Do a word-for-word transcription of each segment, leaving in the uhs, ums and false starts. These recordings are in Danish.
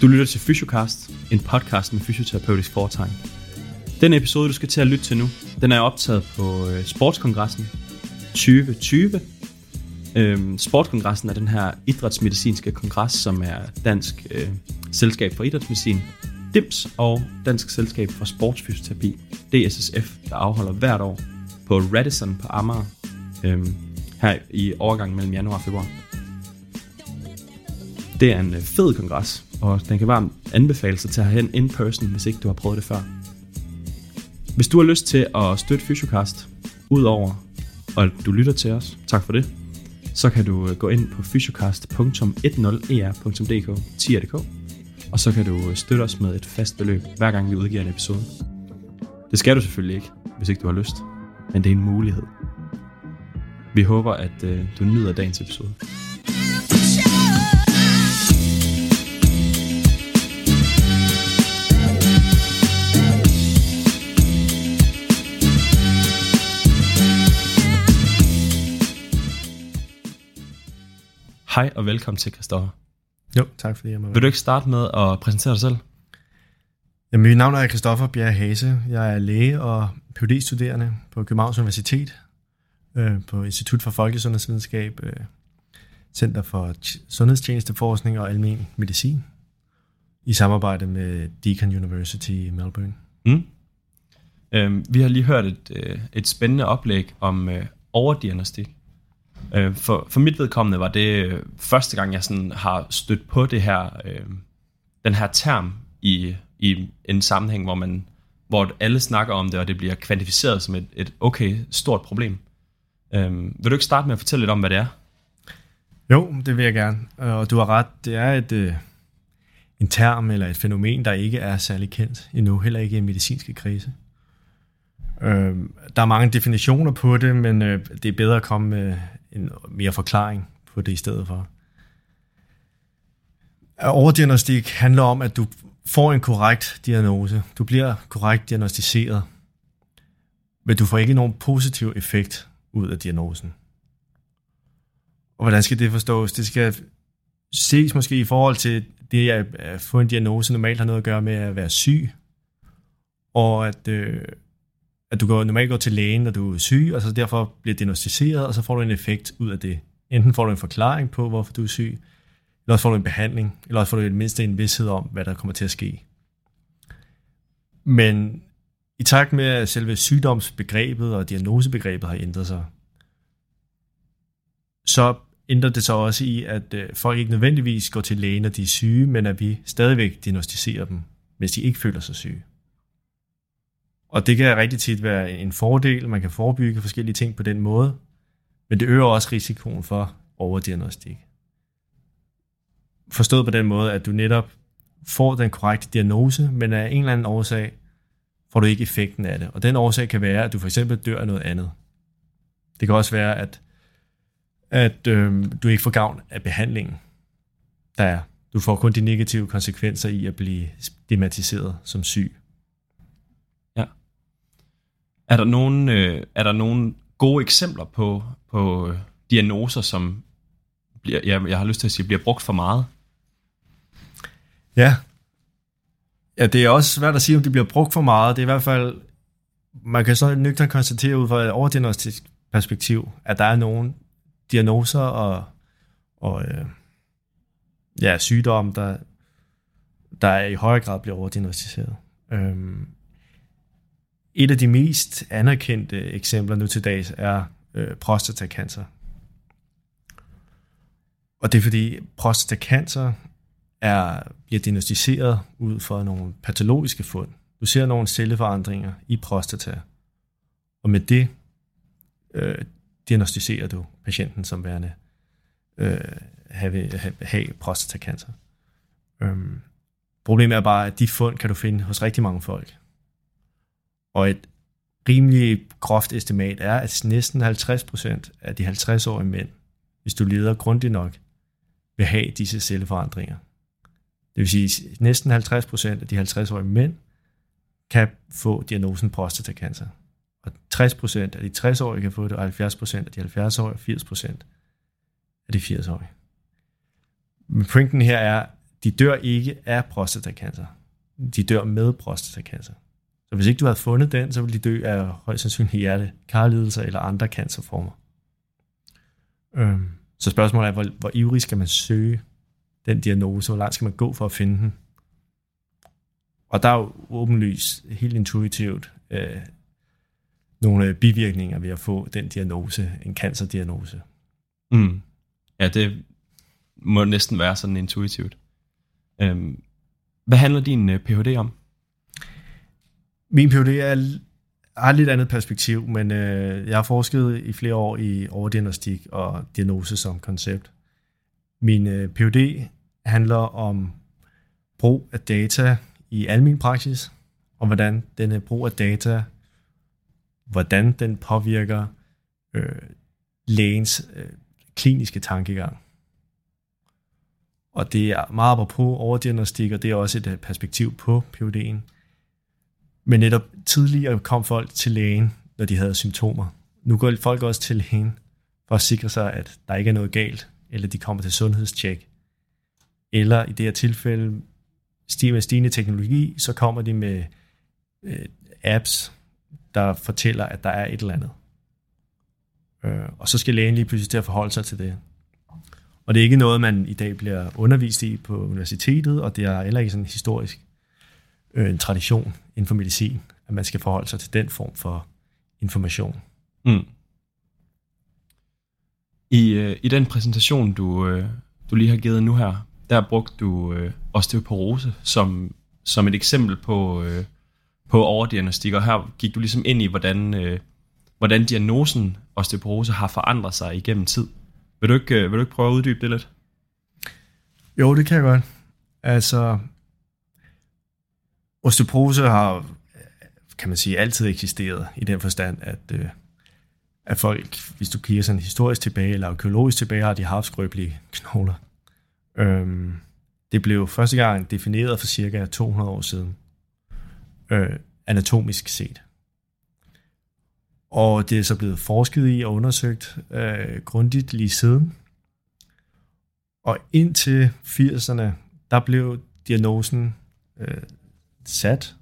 Du lytter til FysioCast, en podcast med fysioterapeutisk foretegn. Den episode, du skal til at lytte til nu, den er optaget på Sportskongressen tyve tyve. Øhm, Sportskongressen er den her idrætsmedicinske kongres, som er Dansk øh, Selskab for Idrætsmedicin, D I M S, og Dansk Selskab for Sportsfysioterapi, D S S F, der afholder hvert år på Radisson på Amager, øhm, her i overgangen mellem januar og februar. Det er en fed kongres, og den kan varmt anbefale sig til at have hen in person, hvis ikke du har prøvet det før. Hvis du har lyst til at støtte FysioCast, udover og du lytter til os, tak for det, så kan du gå ind på fysiocast punktum ti punktum er punktum dk, ti punktum dk, og så kan du støtte os med et fast beløb, hver gang vi udgiver en episode. Det skal du selvfølgelig ikke, hvis ikke du har lyst, men det er en mulighed. Vi håber, at du nyder dagens episode. Hej og velkommen til, Kristoffer. Jo, tak fordi jeg må være. Vil du ikke starte med at præsentere dig selv? Jamen, mit navn er Kristoffer Bjerg Hase. Jeg er læge og P H D-studerende på Københavns Universitet, øh, på Institut for Folkesundhedsvidenskab, øh, Center for Sundhedstjenesteforskning og Almen Medicin, i samarbejde med Deakin University i Melbourne. Mm. Øhm, vi har lige hørt et, øh, et spændende oplæg om øh, overdiagnostik. For, for mit vedkommende var det øh, første gang, jeg sådan har stødt på det her, øh, den her term i, i en sammenhæng, hvor, man, hvor alle snakker om det, og det bliver kvantificeret som et, et okay stort problem. Øh, vil du ikke starte med at fortælle lidt om, hvad det er? Jo, det vil jeg gerne. Og du har ret, det er et, øh, en term eller et fænomen, der ikke er særlig kendt endnu, heller ikke i en medicinske krise. Øh, der er mange definitioner på det, men øh, det er bedre at komme med en mere forklaring på det i stedet for. Overdiagnostik handler om, at du får en korrekt diagnose. Du bliver korrekt diagnostiseret, men du får ikke nogen positiv effekt ud af diagnosen. Og hvordan skal det forstås? Det skal ses måske i forhold til det, at få en diagnose normalt har noget at gøre med at være syg, og at... Øh, at du går, normalt går til lægen, når du er syg, og så derfor bliver diagnostiseret, og så får du en effekt ud af det. Enten får du en forklaring på, hvorfor du er syg, eller også får du en behandling, eller også får du i det mindste en vished om, hvad der kommer til at ske. Men i takt med, at selve sygdomsbegrebet og diagnosebegrebet har ændret sig, så ændrer det sig også i, at folk ikke nødvendigvis går til lægen, når de er syge, men at vi stadigvæk diagnostiserer dem, hvis de ikke føler sig syge. Og det kan rigtig tit være en fordel, man kan forebygge forskellige ting på den måde, men det øger også risikoen for overdiagnostik. Forstået på den måde, at du netop får den korrekte diagnose, men af en eller anden årsag får du ikke effekten af det. Og den årsag kan være, at du for eksempel dør af noget andet. Det kan også være, at, at øh, du ikke får gavn af behandlingen, der er. Du får kun de negative konsekvenser i at blive stigmatiseret som syg. Er der nogen øh, er der nogen gode eksempler på på diagnoser, som bliver, jeg, jeg har lyst til at sige bliver brugt for meget? Ja, ja, det er også svært at sige, om de bliver brugt for meget. Det er i hvert fald, man kan så nøgternt konstatere ud fra et overdiagnostisk perspektiv, at der er nogle diagnoser og og øh, ja sygdomme, der der i højere grad bliver overdiagnostiseret. Øhm. Et af de mest anerkendte eksempler nu til dags er øh, prostatacancer. Og det er fordi prostatacancer er, bliver diagnostiseret ud fra nogle patologiske fund. Du ser nogle celleforandringer i prostata, og med det øh, diagnostiserer du patienten som værende øh, have, have prostatacancer. Øhm, problemet er bare, at de fund kan du finde hos rigtig mange folk. Og et rimelig groft estimat er, at næsten halvtreds procent af de halvtredsårige mænd, hvis du leder grundigt nok, vil have disse celleforandringer. Det vil sige, at næsten halvtreds procent af de halvtredsårige mænd kan få diagnosen prostatacancer. Og tres procent af de tres-årige kan få det, og halvfjerds procent af de halvfjerds-årige, og firs procent af de firs-årige. Men pointen her er, de dør ikke af prostatacancer. De dør med prostatacancer. Så hvis ikke du havde fundet den, så ville de dø af højst sandsynligt hjertekarlidelser eller andre cancerformer. Øhm. Så spørgsmålet er, hvor, hvor ivrig skal man søge den diagnose? Hvor langt skal man gå for at finde den? Og der er jo åbenlyst, helt intuitivt, øh, nogle bivirkninger ved at få den diagnose, en cancerdiagnose. Mm. Ja, det må næsten være sådan intuitivt. Øhm, hvad handler din P H D om? Min P H D er, har et lidt andet perspektiv, men øh, jeg har forsket i flere år i overdiagnostik og diagnose som koncept. Min øh, P H D handler om brug af data i almen praksis, og hvordan denne brug af data, hvordan den påvirker øh, lægens øh, kliniske tankegang. Og det er meget apropos overdiagnostik, og det er også et perspektiv på P H D'en. Men netop tidligere kom folk til lægen, når de havde symptomer. Nu går folk også til lægen for at sikre sig, at der ikke er noget galt, eller de kommer til sundhedstjek. Eller i det her tilfælde, med stigende teknologi, så kommer de med øh, apps, der fortæller, at der er et eller andet. Øh, og så skal lægen lige pludselig til at forholde sig til det. Og det er ikke noget, man i dag bliver undervist i på universitetet, og det er heller ikke sådan en historisk øh, en tradition inden for medicin, at man skal forholde sig til den form for information. Mm. I, øh, i den præsentation, du, øh, du lige har givet nu her, der brugte du øh, osteoporose som, som et eksempel på, øh, på overdiagnostik, og her gik du ligesom ind i, hvordan, øh, hvordan diagnosen osteoporose har forandret sig igennem tid. Vil du ikke, vil du ikke prøve at uddybe det lidt? Jo, det kan jeg godt. Altså, osteoporose har, kan man sige, altid eksisteret i den forstand, at, at folk, hvis du kigger sådan historisk tilbage eller arkeologisk tilbage, har de haft skrøbelige knogler. Øhm, det blev første gang defineret for cirka to hundrede år siden, øh, anatomisk set. Og det er så blevet forsket i og undersøgt øh, grundigt lige siden. Og indtil firserne, der blev diagnosen øh, sat,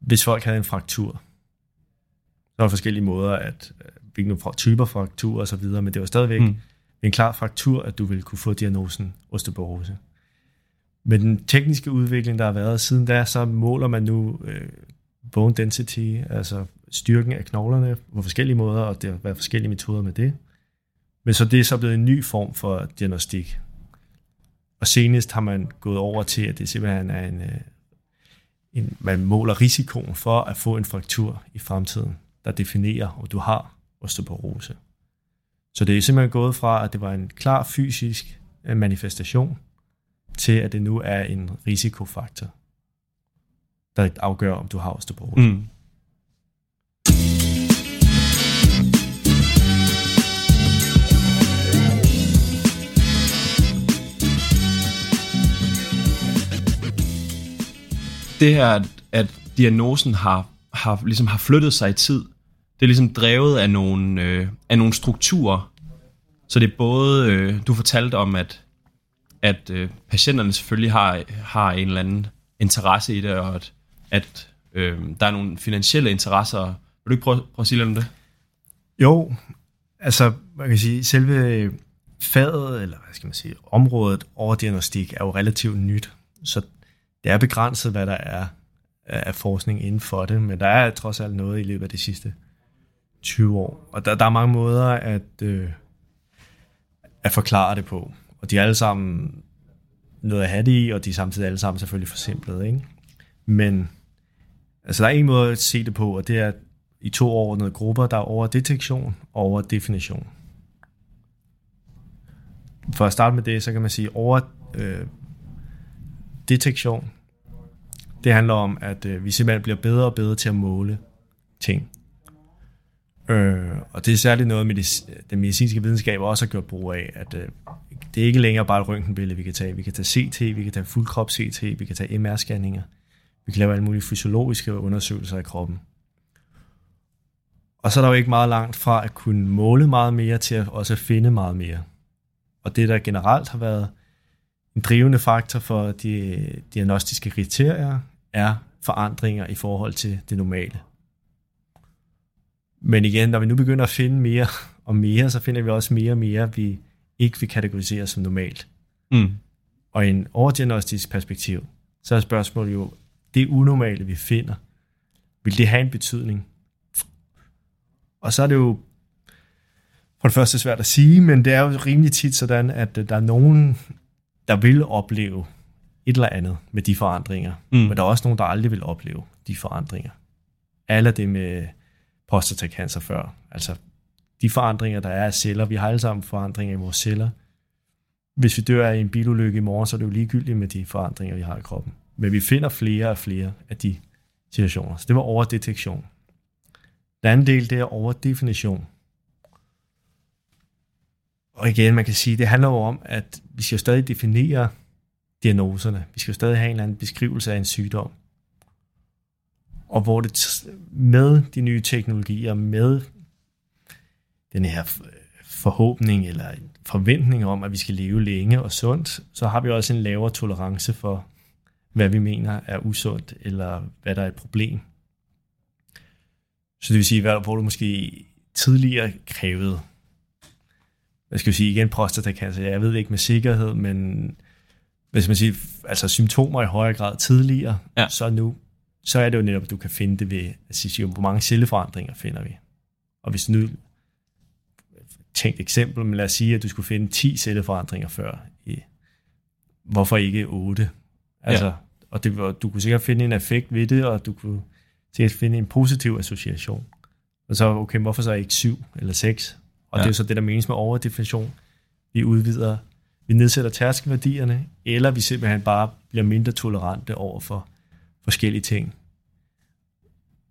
hvis folk havde en fraktur. Der var forskellige måder, at hvilke typer fraktur og så videre, men det var stadigvæk mm. en klar fraktur, at du ville kunne få diagnosen osteoporose. Med den tekniske udvikling, der har været siden da, så måler man nu øh, bone density, altså styrken af knoglerne på forskellige måder, og der har været forskellige metoder med det. Men så det er så blevet en ny form for diagnostik. Og senest har man gået over til, at det simpelthen er en, en man måler risikoen for at få en fraktur i fremtiden, der definerer, om du har osteoporose. Så det er simpelthen gået fra, at det var en klar fysisk manifestation, til at det nu er en risikofaktor, der afgør, om du har osteoporose. Mm. Det her, at diagnosen har, har, ligesom har flyttet sig i tid, det er ligesom drevet af nogle, øh, af nogle strukturer. Så det er både, øh, du fortalte om, at, at øh, patienterne selvfølgelig har, har en eller anden interesse i det, og at, at øh, der er nogle finansielle interesser. Vil du ikke prøve, prøve at sige lidt om det? Jo, altså man kan sige, selve faget, eller hvad skal man sige, området over diagnostik er jo relativt nyt, så det er begrænset, hvad der er af forskning inden for det, men der er trods alt noget i løbet af de sidste tyve år. Og der, der er mange måder at, øh, at forklare det på. Og de er alle sammen noget at have det i, og de er samtidig alle sammen selvfølgelig forsimplede, ikke? Men altså, der er en måde at se det på, og det er i to overordnede grupper, der er overdetektion og overdefinition. For at starte med det, så kan man sige over... Øh, Detektion, det handler om, at øh, vi simpelthen bliver bedre og bedre til at måle ting. Øh, og det er særligt noget, medic- den medicinske videnskab også har gjort brug af, at øh, det er ikke længere bare et røntgenbillede, vi kan tage. Vi kan tage C T, vi kan tage fuldkrop-C T, vi kan tage M R-scanninger, vi kan lave alle mulige fysiologiske undersøgelser af kroppen. Og så er der jo ikke meget langt fra at kunne måle meget mere til at også finde meget mere. Og det, der generelt har været En drivende faktor for de diagnostiske kriterier er forandringer i forhold til det normale. Men igen, når vi nu begynder at finde mere og mere, så finder vi også mere og mere, vi ikke vil kategorisere som normalt. Mm. Og i en overdiagnostisk perspektiv, så er spørgsmålet jo, det unormale vi finder, vil det have en betydning? Og så er det jo for det første svært at sige, men det er jo rimelig tit sådan, at der er nogen, der vil opleve et eller andet med de forandringer, mm. men der er også nogen, der aldrig vil opleve de forandringer. Alle det med prostatacancer før, altså de forandringer, der er af celler. Vi har alle sammen forandringer i vores celler. Hvis vi dør af en bilulykke i morgen, så er det jo ligegyldigt med de forandringer, vi har i kroppen. Men vi finder flere og flere af de situationer. Så det var overdetektion. Den anden del, det er overdefinition. Og igen, man kan sige, det handler jo om, at vi skal jo stadig definere diagnoserne. Vi skal jo stadig have en eller anden beskrivelse af en sygdom. Og hvor det med de nye teknologier, med den her forhåbning eller forventning om, at vi skal leve længe og sundt, så har vi også en lavere tolerance for, hvad vi mener er usundt, eller hvad der er et problem. Så det vil sige, hvor du måske tidligere krævede, hvad skal vi sige, igen prostatacancer, jeg ved ikke med sikkerhed, men hvis man siger, altså symptomer i højere grad tidligere, ja. så nu, så er det jo netop, at du kan finde det ved, at sige, hvor mange celleforandringer finder vi. Og hvis nu, tænkt eksempel, men lad os sige, at du skulle finde ti celleforandringer før. Hvorfor ikke otte? Altså, ja. Og det, du kunne sikkert finde en effekt ved det, og du kunne sikkert finde en positiv association. Og så, okay, hvorfor så ikke syv eller seks? Og ja. Det er jo så det, der menes med overdefinition. Vi udvider, vi nedsætter tærskelværdierne, eller vi simpelthen bare bliver mindre tolerante over for forskellige ting.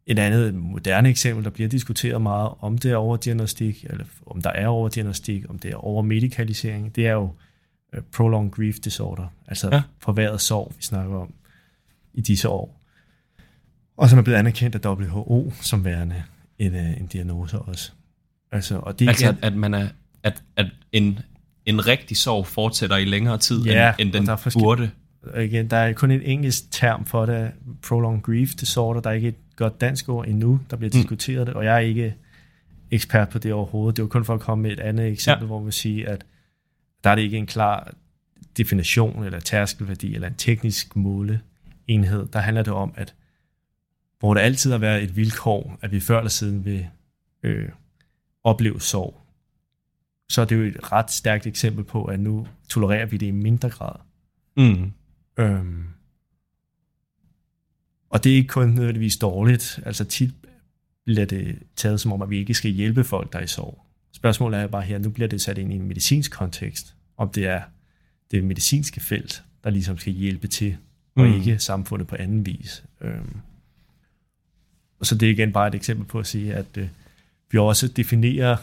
Et andet moderne eksempel, der bliver diskuteret meget, om det er overdiagnostik, eller om der er overdiagnostik, om det er overmedikalisering, det er jo Prolonged Grief Disorder, altså ja. forværret sorg, vi snakker om i disse år. Og som er blevet anerkendt af W H O som værende en, en diagnose også. Altså, og det altså at, at, man er, at, at en, en rigtig sorg fortsætter i længere tid, ja, end, end den der burde. Og igen, der er kun et engelsk term for det, Prolonged Grief Disorder, der er ikke et godt dansk ord endnu, der bliver diskuteret mm. det, og jeg er ikke ekspert på det overhovedet. Det var kun for at komme med et andet eksempel, ja. hvor man siger, at der er det ikke en klar definition, eller tærskelværdi, eller en teknisk måleenhed. Der handler det om, at hvor det altid har været et vilkår, at vi før eller siden vil øh, opleve sorg, så er det jo et ret stærkt eksempel på, at nu tolererer vi det i mindre grad. Mm. Øhm. Og det er ikke kun nødvendigvis dårligt. Altså tit bliver det taget som om, at vi ikke skal hjælpe folk, der er i sorg. Spørgsmålet er bare her, nu bliver det sat ind i en medicinsk kontekst, om det er det medicinske felt, der ligesom skal hjælpe til, og mm. ikke samfundet på anden vis. Øhm. Og så det er igen bare et eksempel på at sige, at øh, vi også definerer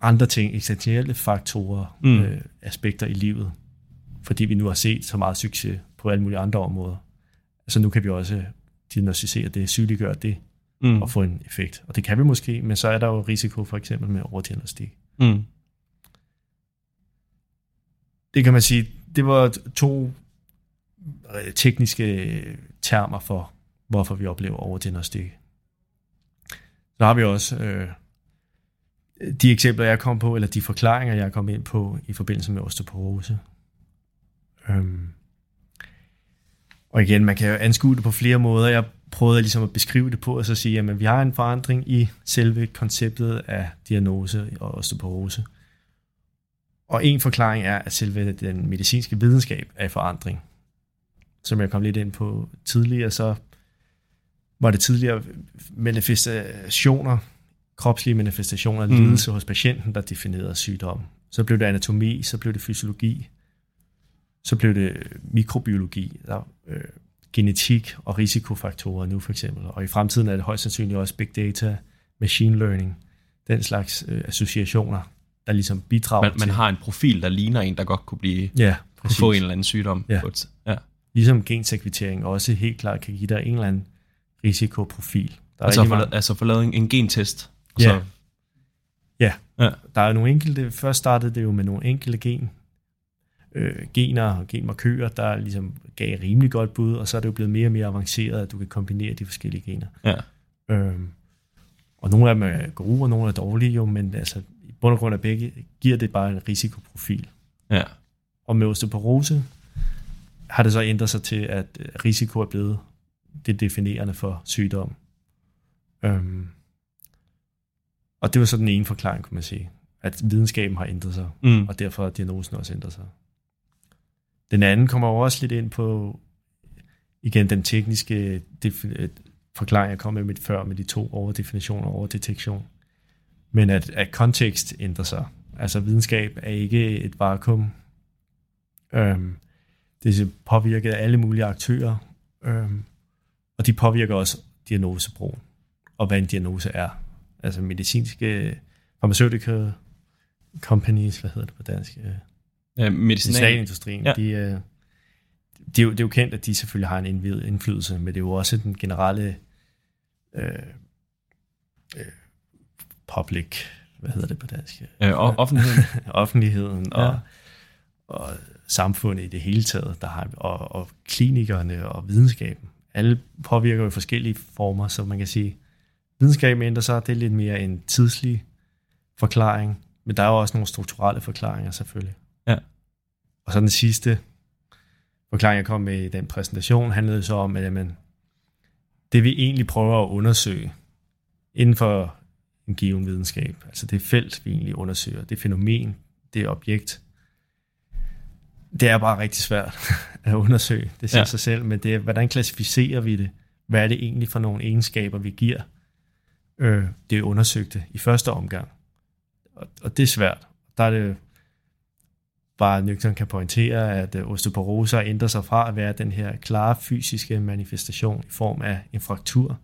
andre ting, eksistentielle faktorer, mm. øh, aspekter i livet, fordi vi nu har set så meget succes på alle mulige andre områder. Altså nu kan vi også diagnostisere det, sygeliggøre det, mm. og få en effekt. Og det kan vi måske, men så er der jo risiko for eksempel med overdiagnostik. Mm. Det kan man sige, det var to tekniske termer for, hvorfor vi oplever overdiagnostik. Så har vi også øh, de eksempler, jeg kom på, eller de forklaringer, jeg kom ind på i forbindelse med osteoporose. Øhm. Og igen, man kan jo anskue det på flere måder. Jeg prøvede ligesom at beskrive det på, og så sige, at vi har en forandring i selve konceptet af diagnose og osteoporose. Og en forklaring er, at selve den medicinske videnskab er i forandring. Som jeg kom lidt ind på tidligere, så var det tidligere manifestationer, kropslige manifestationer af lidelse mm. hos patienten, der definerede sygdom. Så blev det anatomi, så blev det fysiologi, så blev det mikrobiologi, der, øh, genetik og risikofaktorer nu for eksempel. Og i fremtiden er det højst sandsynligt også big data, machine learning, den slags øh, associationer, der ligesom bidrager man, til. Man har en profil, der ligner en, der godt kunne blive ja, kunne få en eller anden sygdom. Ja. Ja. Ligesom gensekvitering også helt klart kan give dig en eller anden risikoprofil. Der altså, for, altså for lavet en, en gentest? Og ja. Så. ja, ja. Der er nogle enkelte, først startede det jo med nogle enkelte gen, øh, gener og genmarkører, der ligesom gav rimelig godt bud, og så er det jo blevet mere og mere avanceret, at du kan kombinere de forskellige gener. Ja. Øhm, og nogle af dem er gode, og nogle er dårlige jo, men altså, i bund og grund af begge, giver det bare en risikoprofil. Ja. Og med osteoporose har det så ændret sig til, at risiko er blevet det definerende for sygdom. Øhm, og det var så den ene forklaring, kan man sige. At videnskaben har ændret sig, mm. og derfor har diagnosen også ændret sig. Den anden kommer også lidt ind på, igen, den tekniske defin- forklaring, jeg kom med mit før, med de to overdefinitioner og overdetektion. Men at, at kontekst ændrer sig. Altså videnskab er ikke et vakuum. Øhm, det er påvirket af alle mulige aktører, øhm, og de påvirker også diagnosebrugen, og hvad en diagnose er. Altså medicinske, pharmaceutical companies, hvad hedder det på dansk? Ja, medicinalindustrien. Ja. De, de, det er jo kendt, at de selvfølgelig har en indflydelse, men det er jo også den generelle øh, public, hvad hedder det på dansk? Øh, offentligheden. offentligheden og, ja. og samfundet i det hele taget, der har, og, og klinikerne og videnskaben. Alle påvirker jo forskellige former, så man kan sige, videnskaben ændrer sig, det er lidt mere en tidslig forklaring, men der er jo også nogle strukturelle forklaringer selvfølgelig. Ja. Og så den sidste forklaring, jeg kom med i den præsentation, handlede så om, at jamen, det vi egentlig prøver at undersøge inden for en given videnskab, altså det felt, vi egentlig undersøger, det fænomen, det objekt, det er bare rigtig svært at undersøge, det siger ja. sig selv, men det er, hvordan klassificerer vi det? Hvad er det egentlig for nogle egenskaber, vi giver øh, det undersøgte i første omgang? Og, og det er svært. Der er det bare, at nøgteren kan pointere, at osteoporose ændrer sig fra at være den her klare fysiske manifestation i form af en fraktur,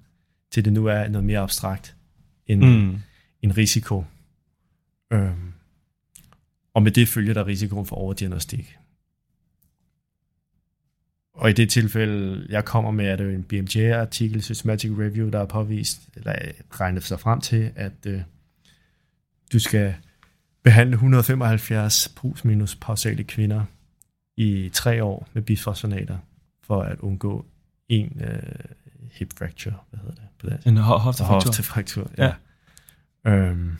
til det nu er noget mere abstrakt end mm. en risiko. Øh, og med det følger der risikoen for overdiagnostik. Og i det tilfælde, jeg kommer med, er det jo en B M J-artikel, Systematic Review, der er påvist, eller regnet sig frem til, at øh, du skal behandle et hundrede og femoghalvfjerds plus-minus pausale kvinder i tre år med bisfosfonater, for at undgå en øh, hip fracture, hvad hedder det? På det? En ho- hoftefraktur. hoftefraktur ja. ja. Øhm.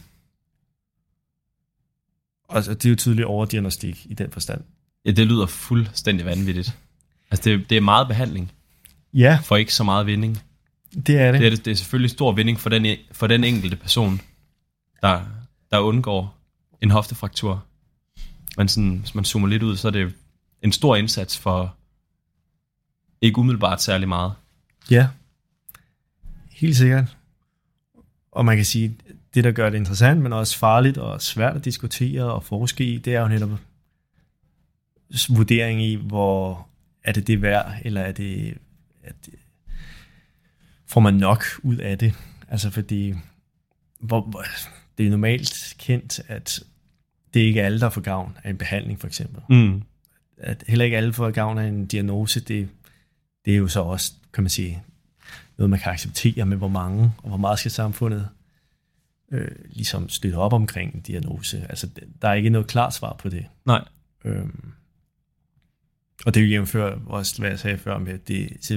Og det er jo tydeligt overdiagnostik i den forstand. Ja, det lyder fuldstændig vanvittigt. Altså, det, det er meget behandling, ja. For ikke så meget vinding. Det er det. Det er, det er selvfølgelig stor vinding for den, for den enkelte person, der, der undgår en hoftefraktur. Men sådan, hvis man zoomer lidt ud, så er det en stor indsats for ikke umiddelbart særlig meget. Ja, helt sikkert. Og man kan sige, det der gør det interessant, men også farligt og svært at diskutere og forske i, det er jo netop vurdering i, hvor... Er det det værd, eller er det, er det... Får man nok ud af det? Altså fordi... Hvor, hvor, det er normalt kendt, at det ikke er alle, der får gavn af en behandling, for eksempel. Mm. At heller ikke alle får gavn af en diagnose, det, det er jo så også, kan man sige, noget, man kan acceptere med, hvor mange, og hvor meget skal samfundet øh, ligesom støtte op omkring en diagnose. Altså, der er ikke noget klart svar på det. Nej. Øhm. Og det er jo jævnført også, hvad jeg sagde før, med det,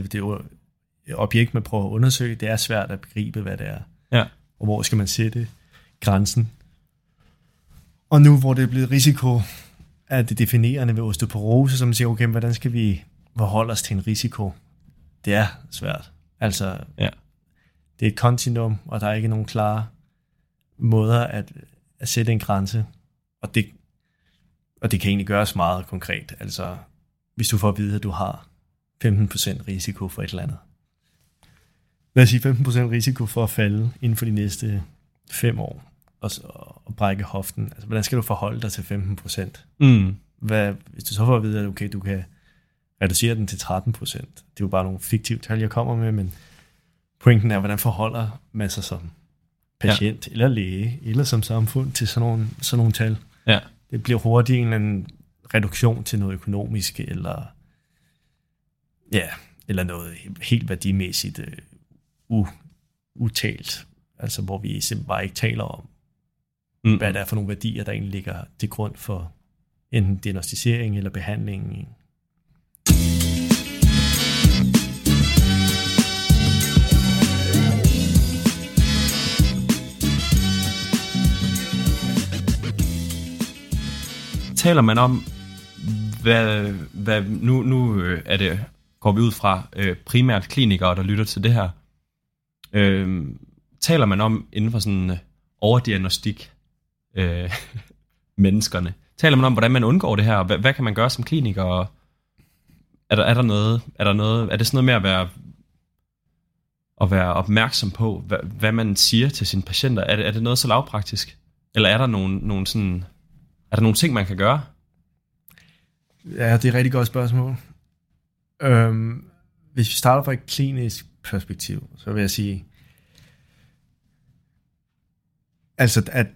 det objekt, man prøver at undersøge, det er svært at begribe, hvad det er. Ja. Og hvor skal man sætte grænsen? Og nu, hvor det er blevet risiko, er det definerende ved osteoporose, som siger, okay, hvordan skal vi forholde os til en risiko? Det er svært. Altså, ja. Det er et kontinuum, og der er ikke nogen klare måder at, at sætte en grænse. Og det, og det kan egentlig gøres meget konkret. Altså... Hvis du får at vide, at du har femten procent risiko for et eller andet. Lad os sige femten procent risiko for at falde inden for de næste fem år og, og brække hoften. Altså, hvordan skal du forholde dig til femten procent? Mm. Hvad, hvis du så får at vide, at okay, du kan reducere den til tretten procent. Det er jo bare nogle fiktive tal, jeg kommer med, men pointen er, hvordan forholder man sig som patient, ja. Eller læge, eller som samfund til sådan nogle, sådan nogle tal? Ja. Det bliver hurtigt en eller anden reduktion til noget økonomisk, eller ja, eller noget helt værdimæssigt uh, utalt, altså hvor vi simpelthen bare ikke taler om, mm. hvad der er for nogle værdier, der egentlig ligger til grund for enten diagnostisering eller behandlingen. Taler man om, hvad, hvad nu, nu er det, går vi ud fra øh, primært klinikere, der lytter til det her, øh, taler man om inden for sådan øh, overdiagnostik øh, menneskerne? Taler man om, hvordan man undgår det her? Hvad, hvad kan man gøre som kliniker? Er der, er der noget? Er der noget? Er det sådan noget med at være at være opmærksom på, hvad, hvad man siger til sine patienter? Er det, er det noget så lavpraktisk? Eller er der nogle nogle sådan er der nogle ting, man kan gøre? Ja, det er et rigtig godt spørgsmål. Øhm, hvis vi starter fra et klinisk perspektiv, så vil jeg sige, altså, at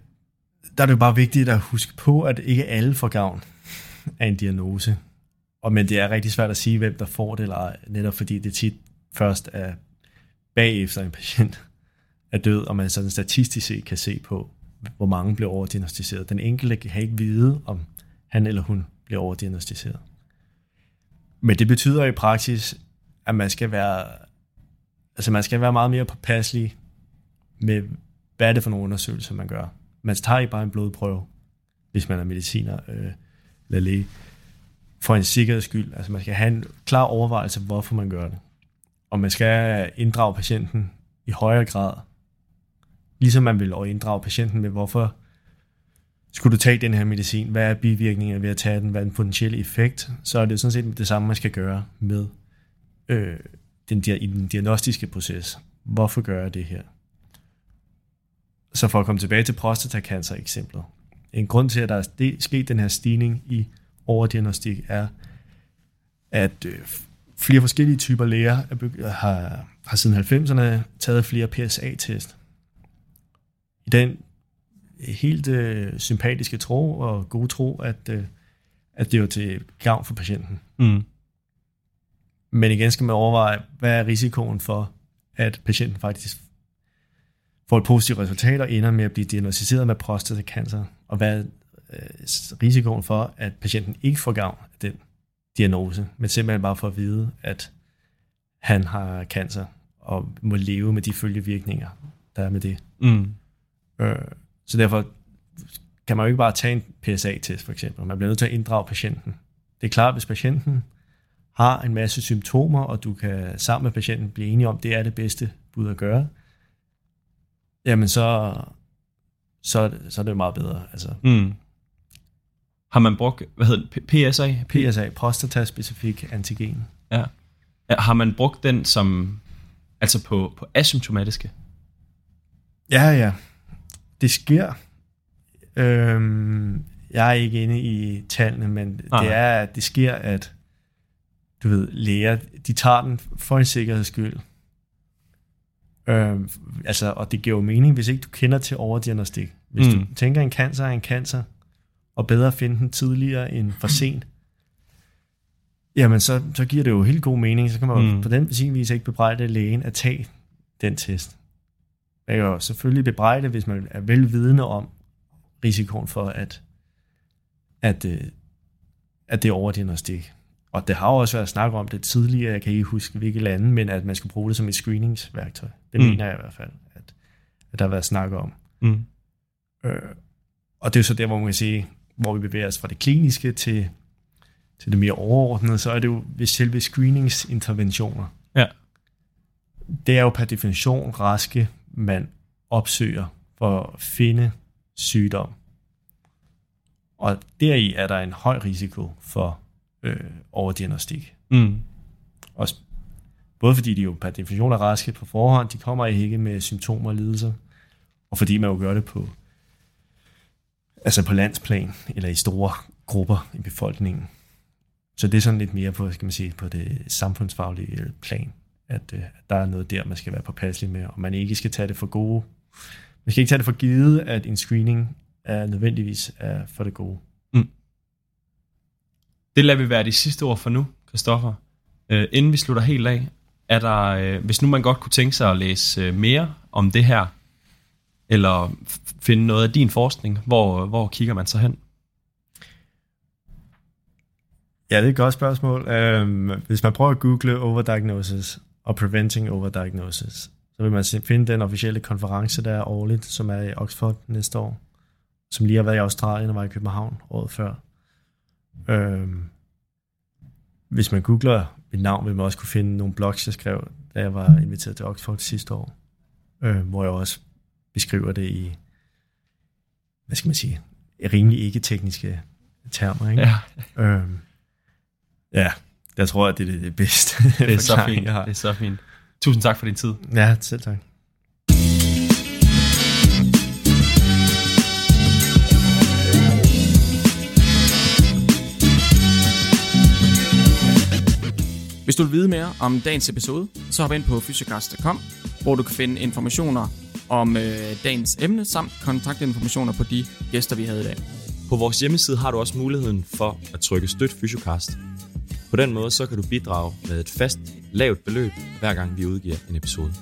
der er det jo bare vigtigt at huske på, at ikke alle får gavn af en diagnose. Og, men det er rigtig svært at sige, hvem der får det eller ej, netop fordi det tit først er bagefter en patient er død, og man sådan statistisk set kan se på, hvor mange blev overdiagnostiseret. Den enkelte kan ikke vide, om han eller hun bliver overdiagnostiseret. Men det betyder i praksis, at man skal være, altså man skal være meget mere påpasselig med, hvad er det for nogle undersøgelser, man gør. Man tager ikke bare en blodprøve, hvis man er mediciner øh, eller læge, for en sikkerheds skyld. Altså man skal have en klar overvejelse, hvorfor man gør det. Og man skal inddrage patienten i højere grad, ligesom man vil inddrage patienten med, hvorfor skulle du tage den her medicin, hvad er bivirkninger ved at tage den, hvad er den potentielle effekt, så er det sådan set det samme, man skal gøre med øh, den, i den diagnostiske proces. Hvorfor gør jeg det her? Så for at komme tilbage til prostatacancer-eksemplet. En grund til, at der er sket den her stigning i overdiagnostik, er, at øh, flere forskellige typer læger har, har siden halvfemserne taget flere P S A-test. I den helt øh, sympatiske tro og gode tro, at, øh, at det er til gavn for patienten. Mm. Men igen skal man overveje, hvad er risikoen for, at patienten faktisk får et positivt resultat og ender med at blive diagnosticeret med prostatacancer, og hvad er øh, risikoen for, at patienten ikke får gavn af den diagnose, men simpelthen bare for at vide, at han har cancer og må leve med de følgevirkninger, der er med det. Mm. Øh, så derfor kan man jo ikke bare tage en P S A-test, for eksempel. Man bliver nødt til at inddrage patienten. Det er klart, hvis patienten har en masse symptomer, og du kan sammen med patienten blive enige om, det er det bedste bud at gøre, jamen så, så, så er det meget bedre. Altså. Mm. Har man brugt, hvad hedder det, P S A? P S A, prostataspecifik antigen. Ja. Har man brugt den som, altså på, på asymptomatiske? Ja, ja. Det sker. Øhm, jeg er ikke inde i tallene, men nej, det er, at det sker, at du ved, læger, de tager den for en sikkerheds skyld. Øhm, altså, og det giver jo mening, hvis ikke du kender til overdiagnostik. Hvis mm. du tænker, en cancer er en cancer, og bedre at finde den tidligere end for sent, jamen så, så giver det jo helt god mening. Så kan man mm. på den vis ikke bebrejde lægen at tage den test. Man kan jo selvfølgelig bebrejde, hvis man er velvidende om risikoen for, at, at, at det er overdiagnostik. Og det har også været snak om det tidligere, jeg kan ikke huske hvilket lande, men at man skulle bruge det som et screeningsværktøj. Det mm. mener jeg i hvert fald, at, at der har været snak om. Mm. Øh, og det er jo så der, hvor man kan sige, hvor vi bevæger os fra det kliniske til, til det mere overordnede, så er det jo ved selve screeningsinterventioner. Ja. Det er jo per definition raske, man opsøger for at finde sygdom. Og deri er der en høj risiko for øh, overdiagnostik. Mm. Også, både fordi de jo per definition er raske på forhånd, de kommer ikke med symptomer og lidelser, og fordi man jo gør det på, altså på landsplan, eller i store grupper i befolkningen. Så det er sådan lidt mere på, skal man sige, på det samfundsfaglige plan, at øh, der er noget der, man skal være påpasselig med, og man ikke skal tage det for gode. Man skal ikke tage det for givet, at en screening er nødvendigvis er for det gode. Mm. Det lader vi være de sidste ord for nu, Kristoffer. Øh, inden vi slutter helt af, er der, øh, hvis nu man godt kunne tænke sig at læse øh, mere om det her, eller f- finde noget af din forskning, hvor, hvor kigger man så hen? Ja, det er et godt spørgsmål. Øhm, hvis man prøver at google overdiagnosis og preventing overdiagnosis, så vil man finde den officielle konference, der er årligt, som er i Oxford næste år, som lige har været i Australien og var i København året før. Øhm, hvis man googler mit navn, vil man også kunne finde nogle blogs, jeg skrev, da jeg var inviteret til Oxford sidste år, øh, hvor jeg også beskriver det i, hvad skal man sige, rimelig ikke-tekniske termer, ikke? Ja. Øhm, ja, jeg tror, at det er det bedste. Det er så fint, jeg har. Det er så fint. Tusind tak for din tid. Ja, selv tak. Hvis du vil vide mere om dagens episode, så hop ind på fysiocast punktum com, hvor du kan finde informationer om øh, dagens emne samt kontaktinformationer på de gæster, vi havde i dag. På vores hjemmeside har du også muligheden for at trykke støt Fysiocast. På den måde så kan du bidrage med et fast, lavt beløb, hver gang vi udgiver en episode.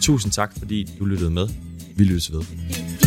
Tusind tak, fordi du lyttede med. Vi lyttes ved.